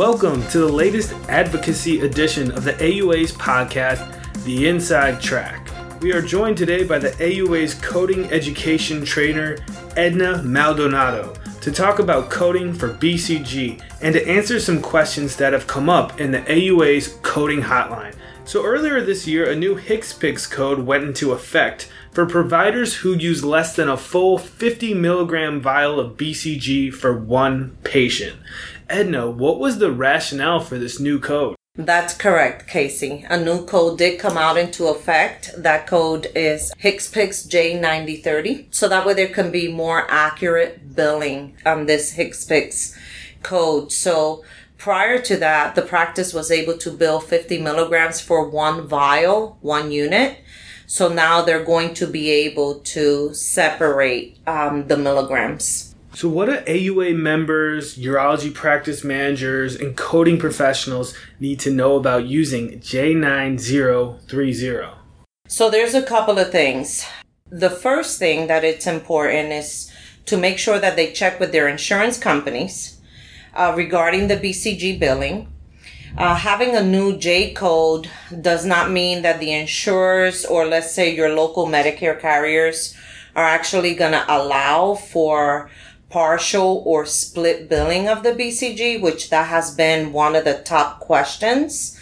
Welcome to the latest advocacy edition of the AUA's podcast, The Inside Tract. We are joined today by the AUA's coding education trainer, Edna Maldonado, to talk about coding for BCG and to answer some questions that have come up in the AUA's coding hotline. So earlier this year, a new HCPCS code went into effect for providers who use less than a full 50 milligram vial of BCG for one patient. Edna, what was the rationale for this new code? That's correct, Casey. A new code did come out into effect. That code is HCPCS J9030. So that way there can be more accurate billing on this HCPCS code. So prior to that, the practice was able to bill 50 milligrams for one vial, one unit. So now they're going to be able to separate the milligrams. So what do AUA members, urology practice managers, and coding professionals need to know about using J9030? So there's a couple of things. The first thing that it's important is to make sure that they check with their insurance companies regarding the BCG billing. Having a new J code does not mean that the insurers or let's say your local Medicare carriers are actually going to allow for partial or split billing of the BCG, which that has been one of the top questions.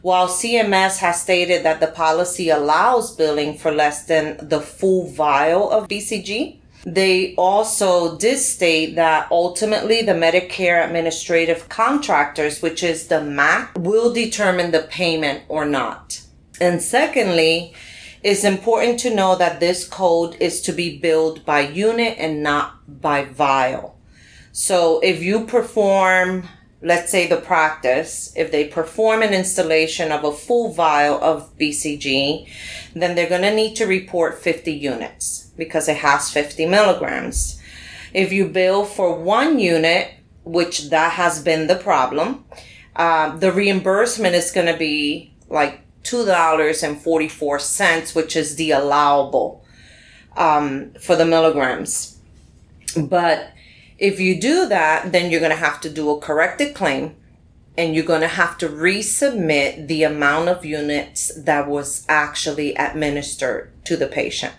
While CMS has stated that the policy allows billing for less than the full vial of BCG, they also did state that ultimately the Medicare Administrative Contractors, which is the MAC, will determine the payment or not. And secondly, it's important to know that this code is to be billed by unit and not by vial. So if you perform, let's say the practice, if they perform an installation of a full vial of BCG, then they're going to need to report 50 units. Because it has 50 milligrams. If you bill for one unit, which that has been the problem, the reimbursement is going to be like $2.44, which is the allowable for the milligrams. But if you do that, then you're going to have to do a corrected claim and you're going to have to resubmit the amount of units that was actually administered to the patient.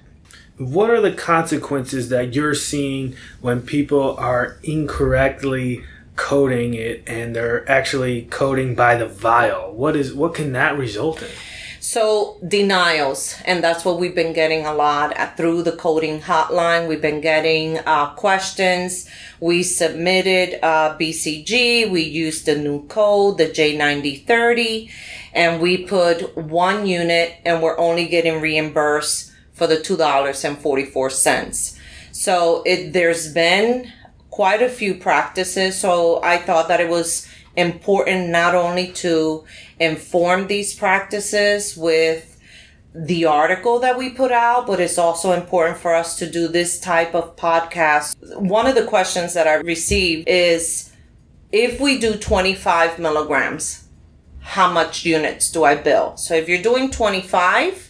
What are the consequences that you're seeing when people are incorrectly coding it and they're actually coding by the vial? What can that result in? So denials, and that's what we've been getting a lot through the coding hotline. We've been getting questions. We submitted BCG. We used the new code, the J9030, and we put one unit and we're only getting reimbursed for the $2.44. So there's been quite a few practices. So I thought that it was important not only to inform these practices with the article that we put out, but it's also important for us to do this type of podcast. One of the questions that I received is, if we do 25 milligrams, how much units do I bill? So if you're doing 25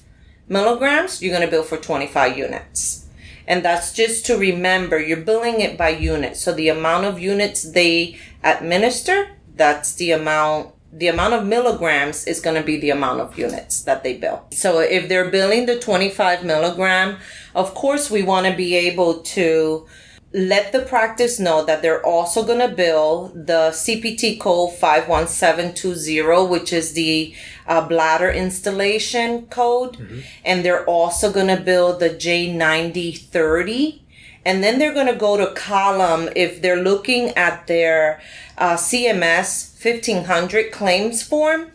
milligrams, you're going to bill for 25 units. And that's just to remember, you're billing it by unit. So the amount of units they administer, that's the amount of milligrams is going to be the amount of units that they bill. So if they're billing the 25 milligram, of course, we want to be able to let the practice know that they're also going to bill the CPT code 51720, which is the bladder installation code. Mm-hmm. And they're also going to bill the J9030. And then they're going to go to column, if they're looking at their CMS 1500 claims form,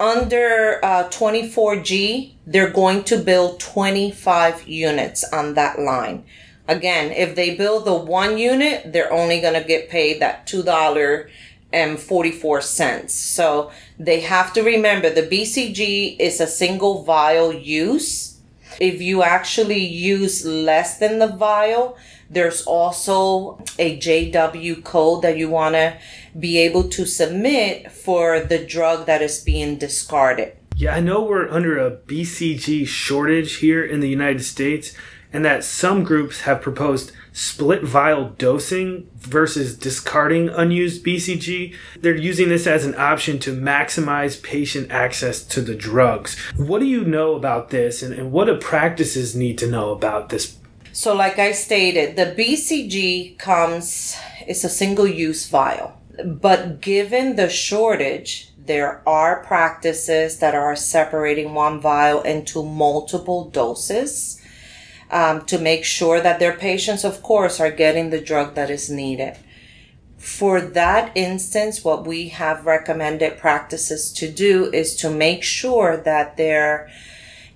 under 24G, they're going to bill 25 units on that line. Again, if they bill the one unit, they're only going to get paid that $2.44. So they have to remember the BCG is a single vial use. If you actually use less than the vial, there's also a JW code that you want to be able to submit for the drug that is being discarded. Yeah, I know we're under a BCG shortage here in the United States. and that some groups have proposed split vial dosing versus discarding unused BCG. They're using this as an option to maximize patient access to the drugs. What do you know about this, and what do practices need to know about this? So like I stated, the BCG is a single-use vial. But given the shortage, there are practices that are separating one vial into multiple doses to make sure that their patients, of course, are getting the drug that is needed. For that instance, what we have recommended practices to do is to make sure that their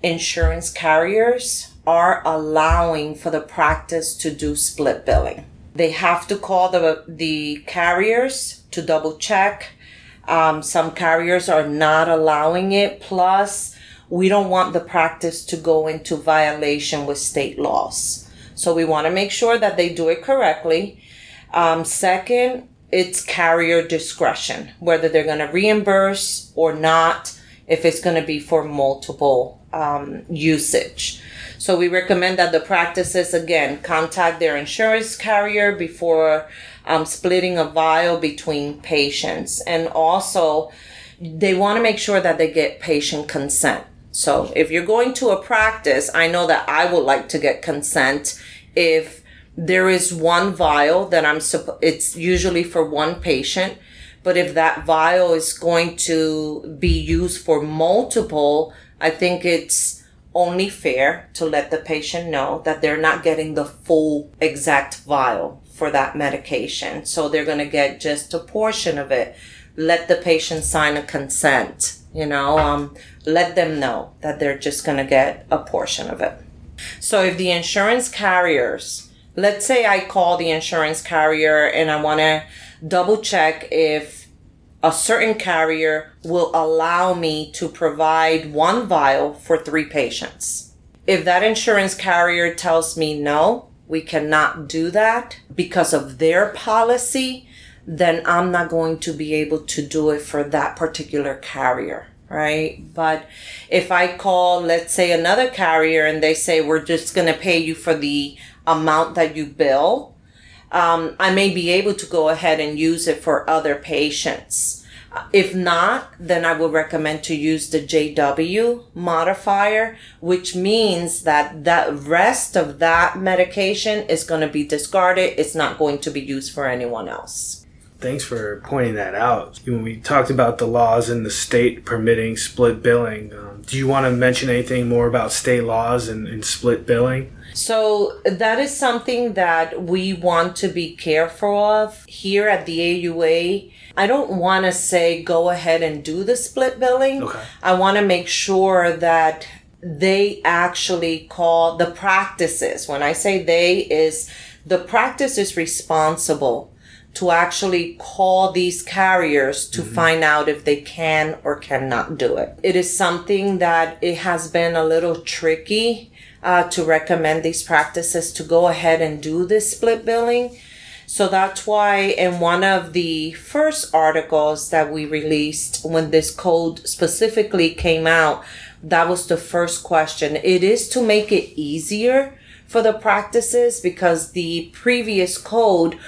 insurance carriers are allowing for the practice to do split billing. They have to call the carriers to double check. Some carriers are not allowing it. Plus, we don't want the practice to go into violation with state laws. So we want to make sure that they do it correctly. Second, it's carrier discretion, whether they're going to reimburse or not, if it's going to be for multiple usage. So we recommend that the practices, again, contact their insurance carrier before splitting a vial between patients. And also, they want to make sure that they get patient consent. So if you're going to a practice, I know that I would like to get consent if there is one vial that it's usually for one patient, but if that vial is going to be used for multiple, I think it's only fair to let the patient know that they're not getting the full exact vial for that medication. So they're going to get just a portion of it. Let the patient sign a consent, let them know that they're just going to get a portion of it. So if the insurance carriers, let's say I call the insurance carrier and I want to double check if a certain carrier will allow me to provide one vial for three patients. If that insurance carrier tells me no, we cannot do that because of their policy, then I'm not going to be able to do it for that particular carrier, right? But if I call, let's say, another carrier and they say, we're just going to pay you for the amount that you bill, I may be able to go ahead and use it for other patients. If not, then I would recommend to use the JW modifier, which means that the rest of that medication is going to be discarded. It's not going to be used for anyone else. Thanks for pointing that out. When we talked about the laws in the state permitting split billing, do you want to mention anything more about state laws and split billing? So that is something that we want to be careful of here at the AUA. I don't want to say go ahead and do the split billing. Okay. I want to make sure that they actually call the practices. When I say they, is the practice is responsible to actually call these carriers to find out if they can or cannot do it. It is something that it has been a little tricky to recommend these practices to go ahead and do this split billing. So that's why in one of the first articles that we released when this code specifically came out, that was the first question. It is to make it easier for the practices because the previous code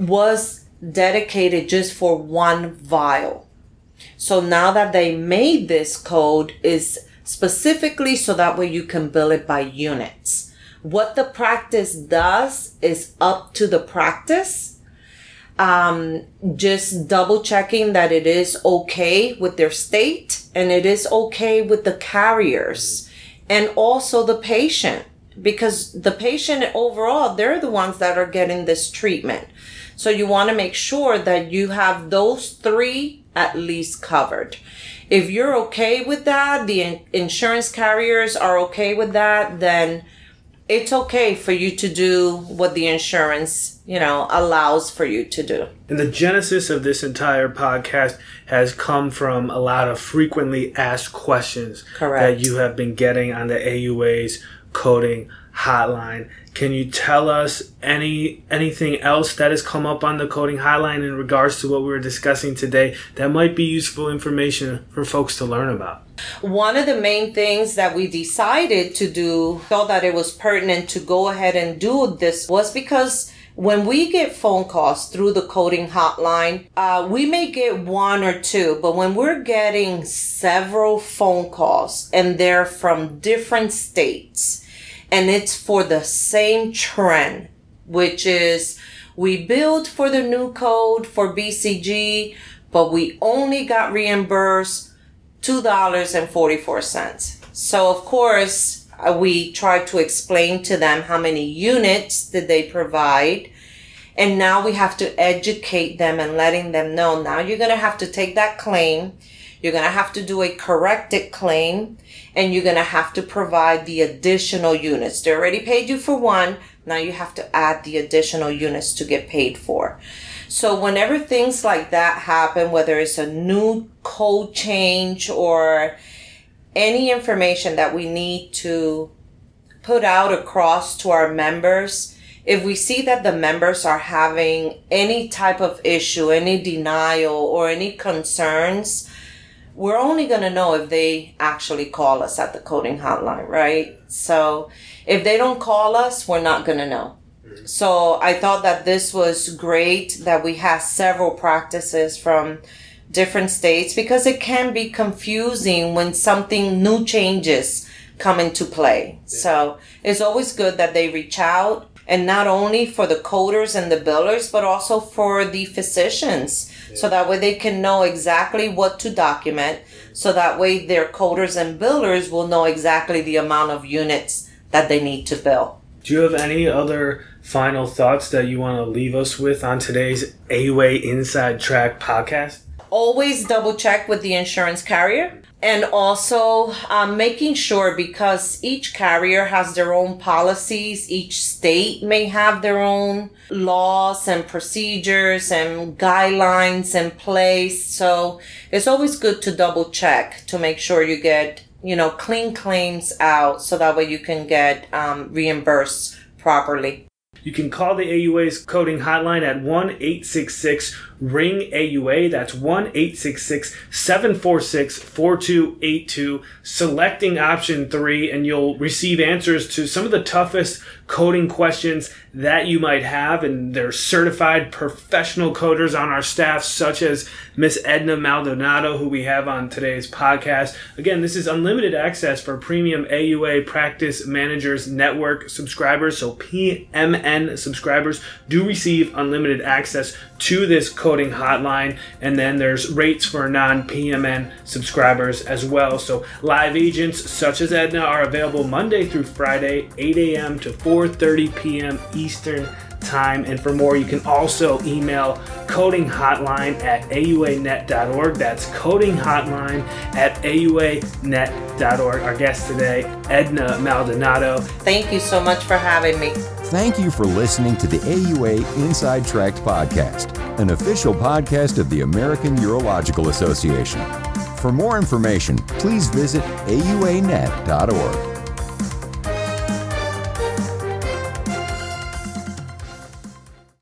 was dedicated just for one vial. So now that they made this code is specifically so that way you can bill it by units. What the practice does is up to the practice. Just double checking that it is okay with their state and it is okay with the carriers and also the patient, because the patient overall, they're the ones that are getting this treatment. So you want to make sure that you have those three at least covered. If you're okay with that, the insurance carriers are okay with that, then it's okay for you to do what the insurance, allows for you to do. And the genesis of this entire podcast has come from a lot of frequently asked questions that you have been getting on the AUA's coding hotline. Can you tell us anything else that has come up on the coding hotline in regards to what we were discussing today that might be useful information for folks to learn about? One of the main things that we decided to do, thought that it was pertinent to go ahead and do this, was because when we get phone calls through the coding hotline, we may get one or two, but when we're getting several phone calls and they're from different states, and it's for the same trend, which is we billed for the new code for BCG, but we only got reimbursed $2.44. So, of course, we tried to explain to them how many units did they provide. And now we have to educate them and letting them know, now you're going to have to take that claim. You're going to have to do a corrected claim, and you're going to have to provide the additional units. They already paid you for one. Now you have to add the additional units to get paid for. So whenever things like that happen, whether it's a new code change or any information that we need to put out across to our members, if we see that the members are having any type of issue, any denial, or any concerns, we're only going to know if they actually call us at the coding hotline, right? So if they don't call us, we're not going to know. So I thought that this was great that we had several practices from different states, because it can be confusing when something new changes come into play. Yeah. So it's always good that they reach out, and not only for the coders and the billers, but also for the physicians. So that way they can know exactly what to document. So that way their coders and billers will know exactly the amount of units that they need to bill. Do you have any other final thoughts that you want to leave us with on today's AUA Inside Track podcast? Always double check with the insurance carrier, and also making sure, because each carrier has their own policies, each state may have their own laws and procedures and guidelines in place. So it's always good to double check to make sure you get, clean claims out, so that way you can get reimbursed properly. You can call the AUA's coding hotline at 1-866-RING-AUA. That's 1-866-746-4282, selecting option 3, and you'll receive answers to some of the toughest coding questions that you might have. And there are certified professional coders on our staff, such as Miss Edna Maldonado, who we have on today's podcast. Again, this is unlimited access for premium AUA Practice Managers Network subscribers. So PMN subscribers do receive unlimited access to this coding hotline, and then there's rates for non-PMN subscribers as well. So live agents such as Edna are available Monday through Friday, 8 a.m. to 4:30 p.m. Eastern Time. And for more, you can also email codinghotline at AUANet.org. That's codinghotline at AUANet.org. Our guest today, Edna Maldonado. Thank you so much for having me. Thank you for listening to the AUA Inside Tract podcast, an official podcast of the American Urological Association. For more information, please visit AUANet.org.